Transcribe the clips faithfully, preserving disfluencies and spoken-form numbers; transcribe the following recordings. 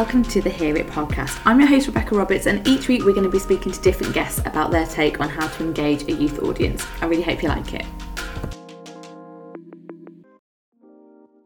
welcome to the Hear It podcast. I'm your host, Rebecca Roberts, and each week we're going to be speaking to different guests about their take on how to engage a youth audience. I really hope you like it.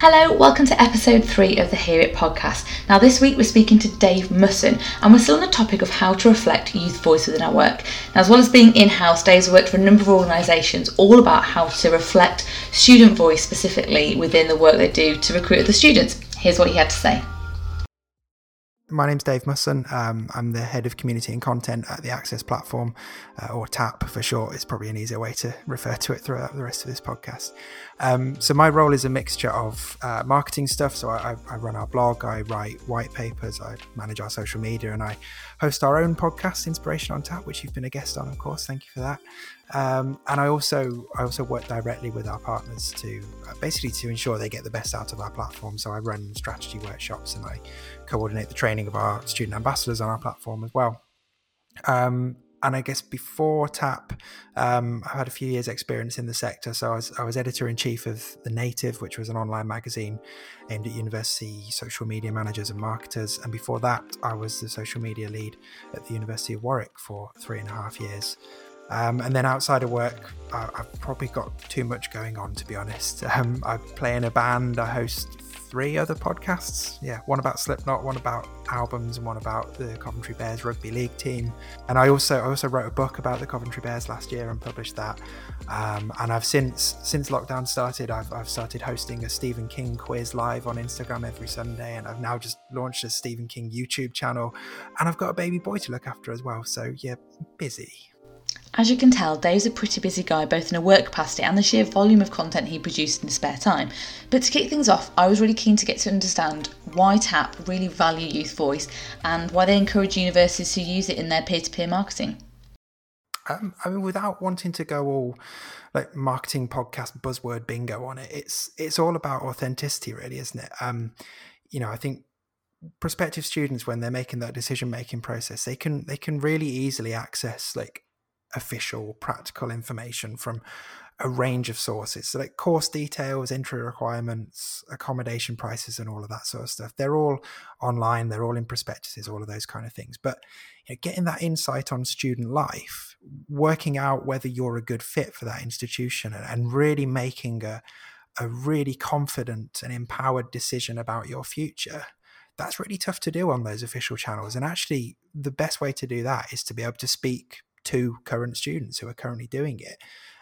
Hello, welcome to episode three of the Hear It podcast. Now this week we're speaking to Dave Musson, and we're still on the topic of how to reflect youth voice within our work. Now, as well as being in-house, Dave's worked for a number of organisations all about how to reflect student voice specifically within the work they do to recruit other students. Here's what he had to say. My name's Dave Musson. Um, I'm the head of community and content at the Access platform, uh, or TAP for short. It's probably an easier way to refer to it throughout the rest of this podcast. Um, so my role is a mixture of uh, marketing stuff. So I, I run our blog, I write white papers, I manage our social media, and I host our own podcast, Inspiration on TAP, which you've been a guest on, of course. Thank you for that. Um, and I also I also work directly with our partners to uh, basically to ensure they get the best out of our platform. So I run strategy workshops and I coordinate the training of our student ambassadors on our platform as well. Um, and I guess before TAP, um, I had a few years experience in the sector. So I was, I was editor-in-chief of The Native, which was an online magazine aimed at university social media managers and marketers. And before that, I was the social media lead at the University of Warwick for three and a half years. Um, and then outside of work, I, I've probably got too much going on, to be honest. Um, I play in a band, I host three other podcasts. Yeah, one about Slipknot, one about albums, and one about the Coventry Bears rugby league team. And I also I also wrote a book about the Coventry Bears last year and published that. Um, and I've since since lockdown started, I've, I've started hosting a Stephen King quiz live on Instagram every Sunday. And I've now just launched a Stephen King YouTube channel. And I've got a baby boy to look after as well. So yeah, busy. As you can tell, Dave's a pretty busy guy, both in a work capacity and the sheer volume of content he produced in his spare time. But to kick things off, I was really keen to get to understand why TAP really value youth voice and why they encourage universities to use it in their peer-to-peer marketing. Um, I mean, without wanting to go all like marketing podcast buzzword bingo on it, it's it's all about authenticity, really, isn't it? Um, you know, I think prospective students, when they're making that decision-making process, they can they can really easily access like official practical information from a range of sources. So like course details, entry requirements, accommodation prices, and all of that sort of stuff. They're all online, they're all in prospectuses, all of those kind of things. But you know, getting that insight on student life, working out whether you're a good fit for that institution, and, and really making a, a really confident and empowered decision about your future, that's really tough to do on those official channels. And actually, the best way to do that is to be able to speak to current students who are currently doing it.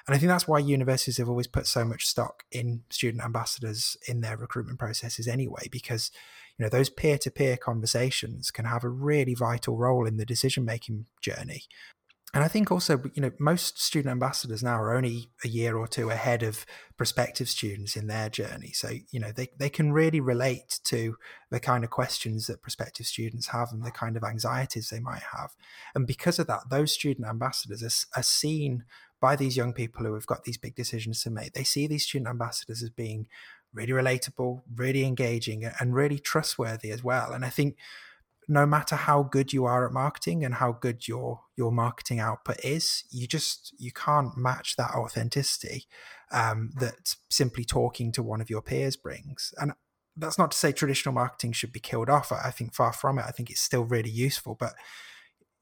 And I think that's why universities have always put so much stock in student ambassadors in their recruitment processes anyway, because you know those peer-to-peer conversations can have a really vital role in the decision-making journey. And I think also, you know, most student ambassadors now are only a year or two ahead of prospective students in their journey. So, you know, they, they can really relate to the kind of questions that prospective students have and the kind of anxieties they might have. And because of that, those student ambassadors are, are seen by these young people who have got these big decisions to make. They see these student ambassadors as being really relatable, really engaging, and really trustworthy as well. And I think no matter how good you are at marketing and how good your your marketing output is, you just you can't match that authenticity um, that simply talking to one of your peers brings. And that's not to say traditional marketing should be killed off. I think far from it. I think it's still really useful. But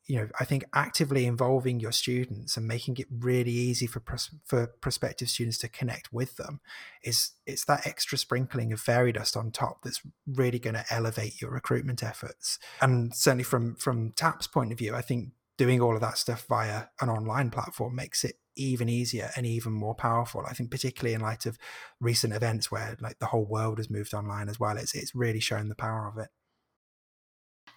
you know, I think actively involving your students and making it really easy for pros- for prospective students to connect with them is it's that extra sprinkling of fairy dust on top that's really going to elevate your recruitment efforts. And certainly from from TAP's point of view, I think doing all of that stuff via an online platform makes it even easier and even more powerful. I think particularly in light of recent events where like the whole world has moved online as well, it's it's really shown the power of it.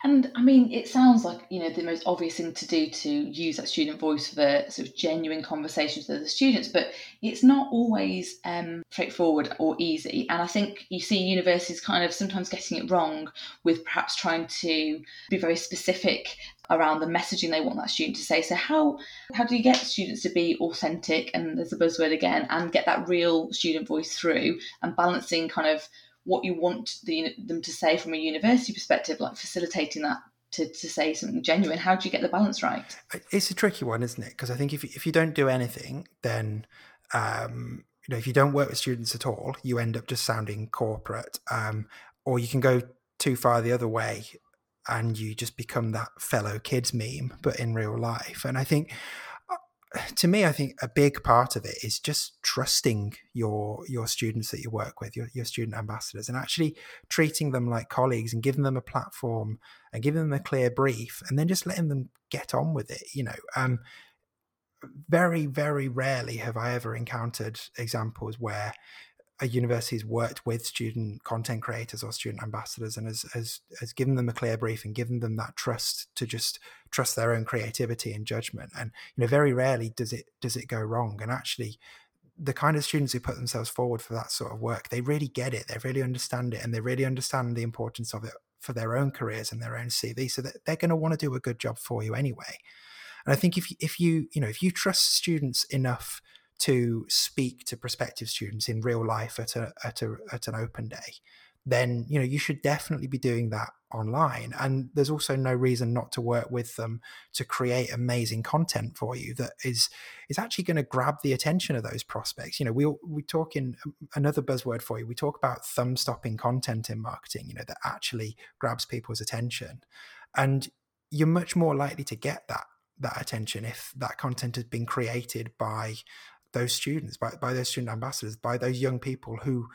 And I mean, it sounds like, you know, the most obvious thing to do to use that student voice for the sort of genuine conversations with the students, but it's not always um, straightforward or easy. And I think you see universities kind of sometimes getting it wrong with perhaps trying to be very specific around the messaging they want that student to say. So how how do you get students to be authentic, and there's the buzzword again, and get that real student voice through, and balancing kind of what you want the, them to say from a university perspective, like facilitating that to, to say something genuine? How do you get the balance right? It's a tricky one, isn't it? Because I think if, if you don't do anything, then, um, you know, if you don't work with students at all, you end up just sounding corporate, um, or you can go too far the other way and you just become that fellow kids meme, but in real life. And I think, to me, I think a big part of it is just trusting your your students that you work with, your, your student ambassadors, and actually treating them like colleagues and giving them a platform and giving them a clear brief and then just letting them get on with it. You know, um, very, very rarely have I ever encountered examples where a university has worked with student content creators or student ambassadors and has, has, has given them a clear brief and given them that trust to just trust their own creativity and judgment. And, you know, very rarely does it, does it go wrong. And actually the kind of students who put themselves forward for that sort of work, they really get it. They really understand it, and they really understand the importance of it for their own careers and their own C V. So that they're going to want to do a good job for you anyway. And I think if, if you, you know, if you trust students enough to speak to prospective students in real life at a, at a, at an open day, then, you know, you should definitely be doing that online. And there's also no reason not to work with them to create amazing content for you that is, is actually going to grab the attention of those prospects. You know, we, we talk in another buzzword for you. We talk about thumb stopping content in marketing, you know, that actually grabs people's attention, and you're much more likely to get that, that attention if that content has been created by those students, by, by those student ambassadors, by those young people who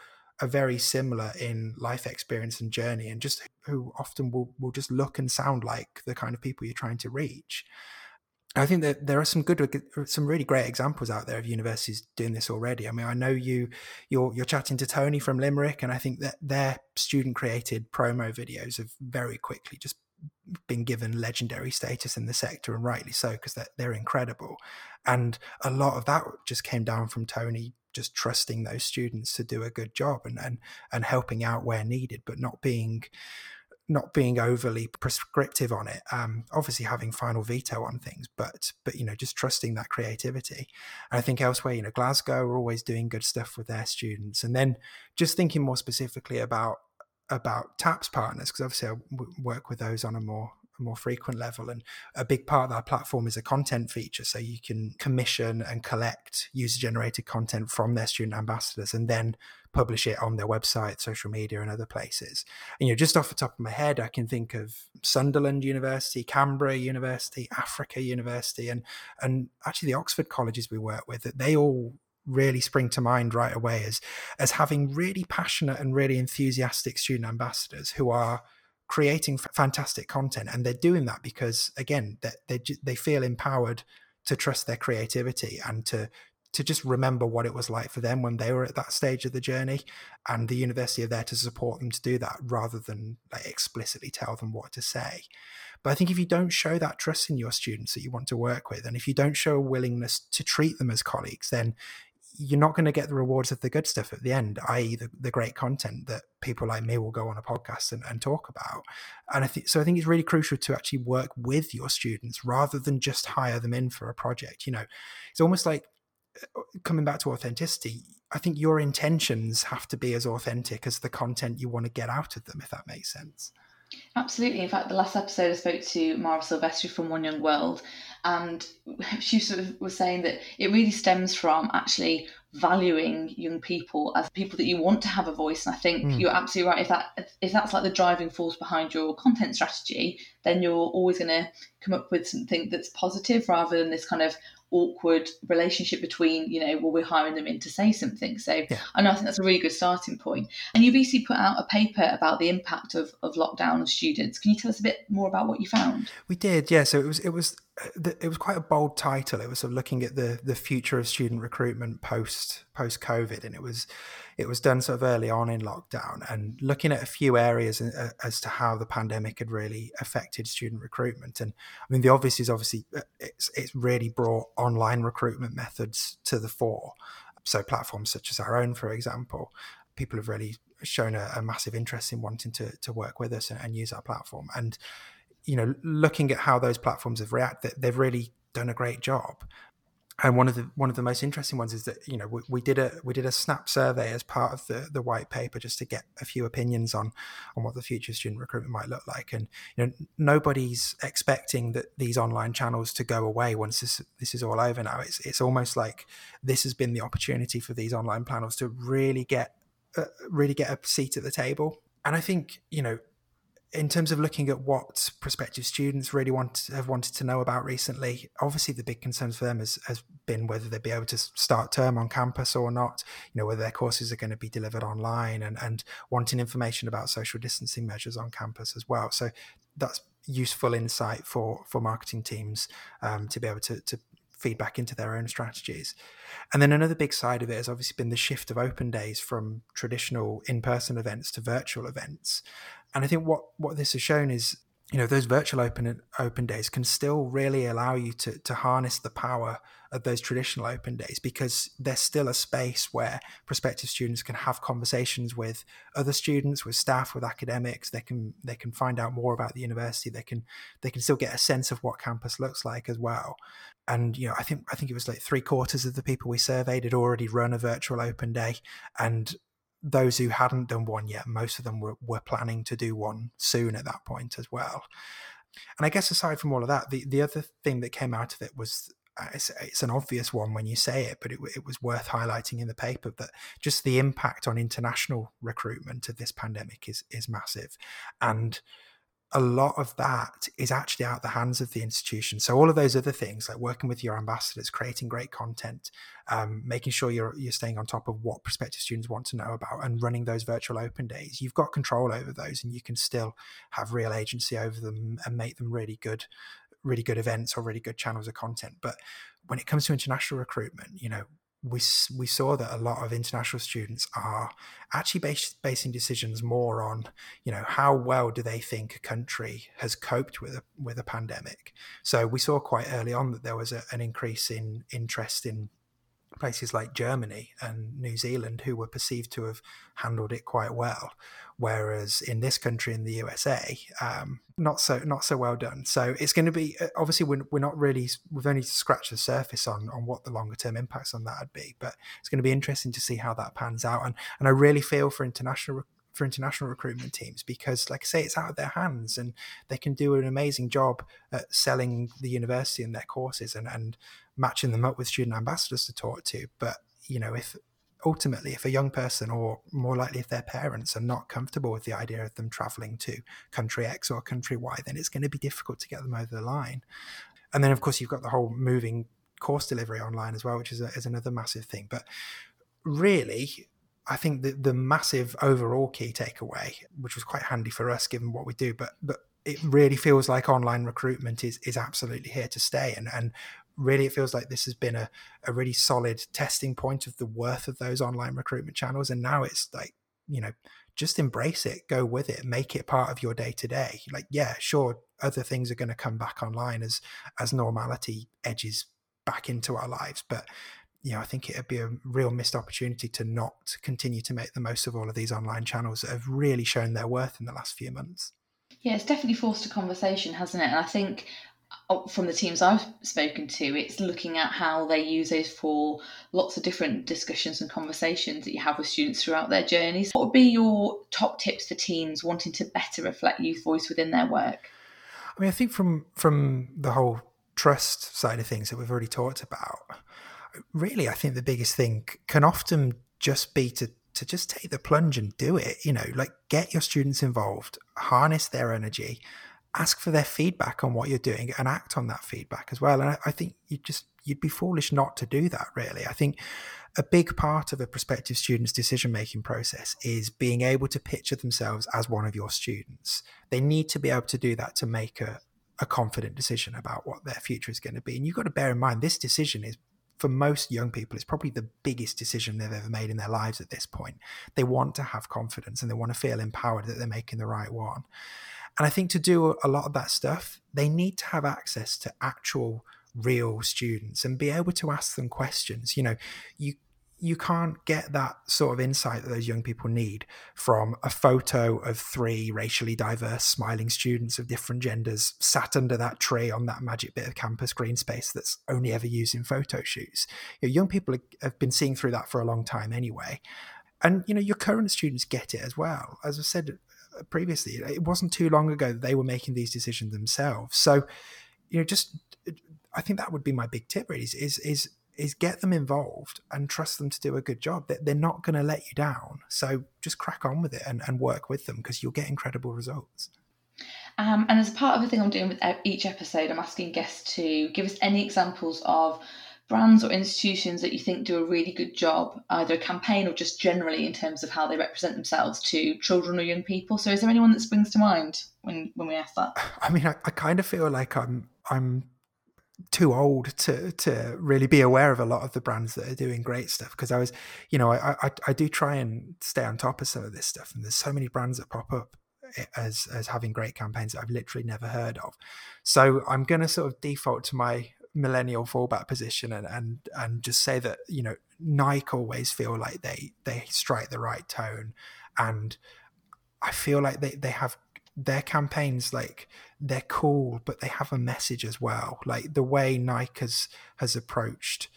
are very similar in life experience and journey, and just who often will, will just look and sound like the kind of people you're trying to reach. I think that there are some good, some really great examples out there of universities doing this already. I mean, I know you, you're, you're chatting to Tony from Limerick, and I think that their student created promo videos have very quickly just been given legendary status in the sector, and rightly so, because they're, they're incredible. And a lot of that just came down from Tony just trusting those students to do a good job and and, and helping out where needed, but not being not being overly prescriptive on it, um obviously having final veto on things, but but you know, just trusting that creativity. And I think elsewhere, you know, Glasgow are always doing good stuff with their students. And then just thinking more specifically about about TAP's partners, because obviously I w- work with those on a more a more frequent level, and a big part of that platform is a content feature, so you can commission and collect user generated content from their student ambassadors and then publish it on their website, social media, and other places. And, you know, just off the top of my head, I can think of Sunderland University, Canberra University, Africa University, and and actually the Oxford colleges we work with, that they all really spring to mind right away as as having really passionate and really enthusiastic student ambassadors who are creating f- fantastic content. And they're doing that because, again, that they, they they feel empowered to trust their creativity and to to just remember what it was like for them when they were at that stage of the journey, and the university are there to support them to do that rather than like explicitly tell them what to say. But I think if you don't show that trust in your students that you want to work with, and if you don't show a willingness to treat them as colleagues, then you're not going to get the rewards of the good stuff at the end, that is the, the great content that people like me will go on a podcast and, and talk about. And I think, so I think it's really crucial to actually work with your students rather than just hire them in for a project. You know, it's almost like, coming back to authenticity, I think your intentions have to be as authentic as the content you want to get out of them, if that makes sense. Absolutely. In fact, the last episode I spoke to Mara Silvestri from One Young World, and she sort of was saying that it really stems from actually valuing young people as people that you want to have a voice. And I think mm. you're absolutely right. If that if that's like the driving force behind your content strategy, then you're always going to come up with something that's positive rather than this kind of awkward relationship between, you know, well, we're hiring them in to say something. So yeah. I know I think that's a really good starting point. And you basically put out a paper about the impact of, of lockdown on students. Can you tell us a bit more about what you found? We did, yeah. So it was it was it was quite a bold title. It was sort of looking at the the future of student recruitment post post COVID, and it was it was done sort of early on in lockdown, and looking at a few areas as to how the pandemic had really affected student recruitment. And I mean, the obvious is obviously it's it's really brought online recruitment methods to the fore. So platforms such as our own, for example, people have really shown a, a massive interest in wanting to to work with us and, and use our platform. And, you know, looking at how those platforms have reacted, they've really done a great job. And one of the one of the most interesting ones is that, you know, we, we did a we did a snap survey as part of the, the white paper just to get a few opinions on on what the future of student recruitment might look like. And, you know, nobody's expecting that these online channels to go away once this this is all over now. It's it's almost like this has been the opportunity for these online channels to really get uh, really get a seat at the table. And I think, you know, in terms of looking at what prospective students really want have wanted to know about recently, obviously the big concerns for them has, has been whether they'd be able to start term on campus or not, you know, whether their courses are going to be delivered online, and, and wanting information about social distancing measures on campus as well. So that's useful insight for, for marketing teams um, to be able to, to feedback into their own strategies. And then another big side of it has obviously been the shift of open days from traditional in-person events to virtual events. And I think what, what this has shown is, you know, those virtual open open days can still really allow you to, to harness the power of those traditional open days, because there's still a space where prospective students can have conversations with other students, with staff, with academics. They can they can find out more about the university. They can they can still get a sense of what campus looks like as well. And, you know, I think I think it was like three quarters of the people we surveyed had already run a virtual open day, and those who hadn't done one yet, most of them were, were planning to do one soon at that point as well. And I guess aside from all of that, the, the other thing that came out of it was, it's, it's an obvious one when you say it, but it, it was worth highlighting in the paper, that just the impact on international recruitment of this pandemic is is massive. And a lot of that is actually out the hands of the institution. So all of those other things, like working with your ambassadors, creating great content, um, making sure you're you're staying on top of what prospective students want to know about, and running those virtual open days, you've got control over those, and you can still have real agency over them and make them really good, really good events or really good channels of content. But when it comes to international recruitment, you know, we we saw that a lot of international students are actually base, basing decisions more on, you know, how well do they think a country has coped with a, with a pandemic. So we saw quite early on that there was a, an increase in interest in places like Germany and New Zealand, who were perceived to have handled it quite well, whereas in this country, in the U S A, um, not so not so well done. So it's going to be, obviously we're, we're not really, we've only scratched the surface on on what the longer term impacts on that would be, but it's going to be interesting to see how that pans out. And and I really feel for international for international recruitment teams, because like I say, it's out of their hands, and they can do an amazing job at selling the university and their courses, and, and matching them up with student ambassadors to talk to. But, you know, if ultimately if a young person, or more likely if their parents, are not comfortable with the idea of them traveling to country X or country Y, then it's going to be difficult to get them over the line. And then of course you've got the whole moving course delivery online as well, which is, a, is another massive thing. But really, I think that the massive overall key takeaway, which was quite handy for us given what we do, but but it really feels like online recruitment is is absolutely here to stay. And and really it feels like this has been a, a really solid testing point of the worth of those online recruitment channels. And now it's like, you know, just embrace it, go with it, make it part of your day to day. Like, yeah, sure, other things are going to come back online as as normality edges back into our lives. But you know, I think it'd be a real missed opportunity to not continue to make the most of all of these online channels that have really shown their worth in the last few months. Yeah, it's definitely forced a conversation, hasn't it? And I think from the teams I've spoken to, it's looking at how they use those for lots of different discussions and conversations that you have with students throughout their journeys. What would be your top tips for teams wanting to better reflect youth voice within their work? I mean, I think from from the whole trust side of things that we've already talked about, really, I think the biggest thing can often just be to to just take the plunge and do it. You know, like, get your students involved, harness their energy, ask for their feedback on what you're doing, and act on that feedback as well. And I, I think you just you'd be foolish not to do that, really. I think a big part of a prospective student's decision-making process is being able to picture themselves as one of your students. They need to be able to do that to make a, a confident decision about what their future is going to be. And you've got to bear in mind, this decision is, for most young people, it's probably the biggest decision they've ever made in their lives at this point. They want to have confidence, and they want to feel empowered that they're making the right one. And I think to do a lot of that stuff, they need to have access to actual real students and be able to ask them questions. You know, you you can't get that sort of insight that those young people need from a photo of three racially diverse smiling students of different genders sat under that tree on that magic bit of campus green space that's only ever used in photo shoots. You know, young people have been seeing through that for a long time anyway. And, you know, your current students get it as well. As I said previously, it wasn't too long ago that they were making these decisions themselves. So, you know, just, I think that would be my big tip really is, is, is is get them involved and trust them to do a good job. They're not going to let you down. So just crack on with it and, and work with them, because you'll get incredible results. Um, and as part of the thing I'm doing with each episode, I'm asking guests to give us any examples of brands or institutions that you think do a really good job, either a campaign or just generally in terms of how they represent themselves to children or young people. So is there anyone that springs to mind when, when we ask that? I mean, I, I kind of feel like I'm I'm too old to to really be aware of a lot of the brands that are doing great stuff, because I was, you know, I, I I do try and stay on top of some of this stuff, and there's so many brands that pop up as as having great campaigns that I've literally never heard of. So I'm going to sort of default to my millennial fallback position and and and just say that, you know, Nike always feel like they they strike the right tone, and I feel like they they have their campaigns, like they're cool but they have a message as well. Like the way Nike has has approached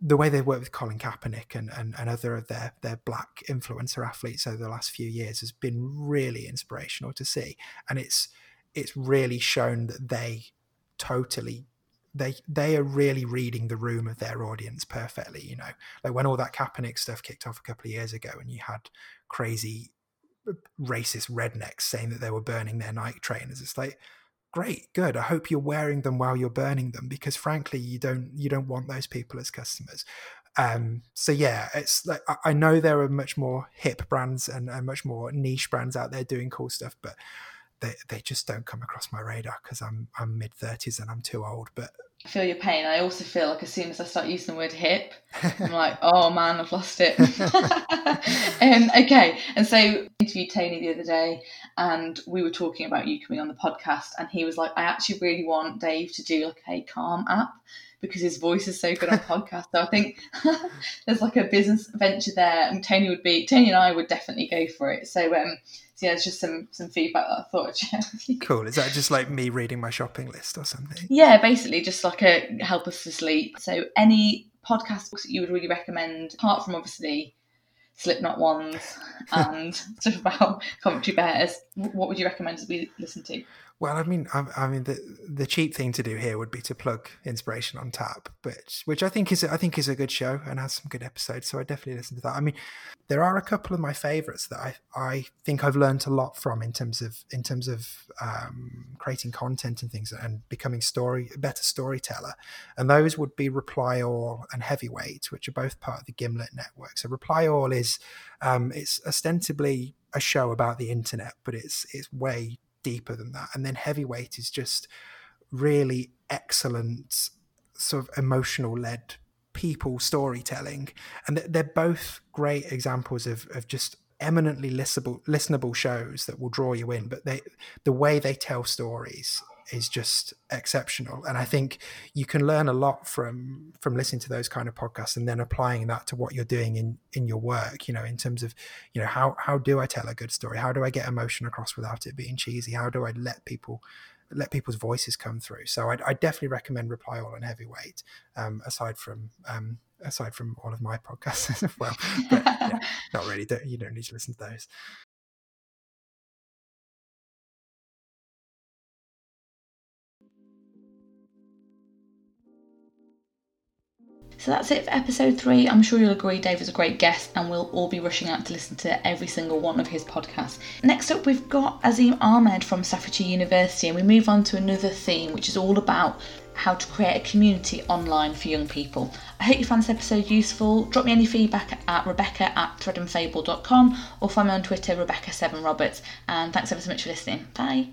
the way they work with Colin Kaepernick and, and, and other of their, their black influencer athletes over the last few years has been really inspirational to see. And it's it's really shown that they totally They they are really reading the room of their audience perfectly, you know. Like when all that Kaepernick stuff kicked off a couple of years ago and you had crazy racist rednecks saying that they were burning their Nike trainers, it's like, great, good. I hope you're wearing them while you're burning them, because frankly, you don't you don't want those people as customers. Um, so yeah, it's like I know there are much more hip brands and, and much more niche brands out there doing cool stuff, but they they just don't come across my radar because I'm I'm mid thirties and I'm too old. But I feel your pain. I also feel like as soon as I start using the word hip, I'm like, oh man, I've lost it. um, okay. And so I interviewed Tony the other day and we were talking about you coming on the podcast, and he was like, I actually really want Dave to do like a Calm app because his voice is so good on podcasts. So I think there's like a business venture there, and Tony would be, Tony and I would definitely go for it. So, um, So yeah, it's just some some feedback that I thought I'd share with you. Cool. Is that just like me reading my shopping list or something? Yeah, basically just like a help us to sleep. So any podcast books that you would really recommend, apart from obviously Slipknot ones and stuff about Coventry Bears, what would you recommend as we listen to? Well, I mean, I, I mean, the the cheap thing to do here would be to plug Inspiration on T A P, which which I think is I think is a good show and has some good episodes. So I definitely listen to that. I mean, there are a couple of my favourites that I I think I've learned a lot from in terms of in terms of um, creating content and things and becoming story a better storyteller. And those would be Reply All and Heavyweight, which are both part of the Gimlet Network. So Reply All is um, it's ostensibly a show about the internet, but it's it's way deeper than that. And then Heavyweight is just really excellent sort of emotional led people storytelling, and they're both great examples of, of just eminently listenable listenable shows that will draw you in, but they the way they tell stories is just exceptional. And I think you can learn a lot from from listening to those kind of podcasts and then applying that to what you're doing in in your work, you know, in terms of, you know, how how do I tell a good story? How do I get emotion across without it being cheesy? How do I let people let people's voices come through? So I, I definitely recommend Reply All and Heavyweight, um, aside from um, aside from all of my podcasts as well. But yeah, not really, don't, you don't need to listen to those. So that's it for episode three. I'm sure you'll agree Dave was a great guest, and we'll all be rushing out to listen to every single one of his podcasts. Next up, we've got Azim Ahmed from Staffordshire University, and we move on to another theme, which is all about how to create a community online for young people. I hope you found this episode useful. Drop me any feedback at rebecca at threadandfable dot com or find me on Twitter, Rebecca seven Roberts. And thanks ever so much for listening. Bye.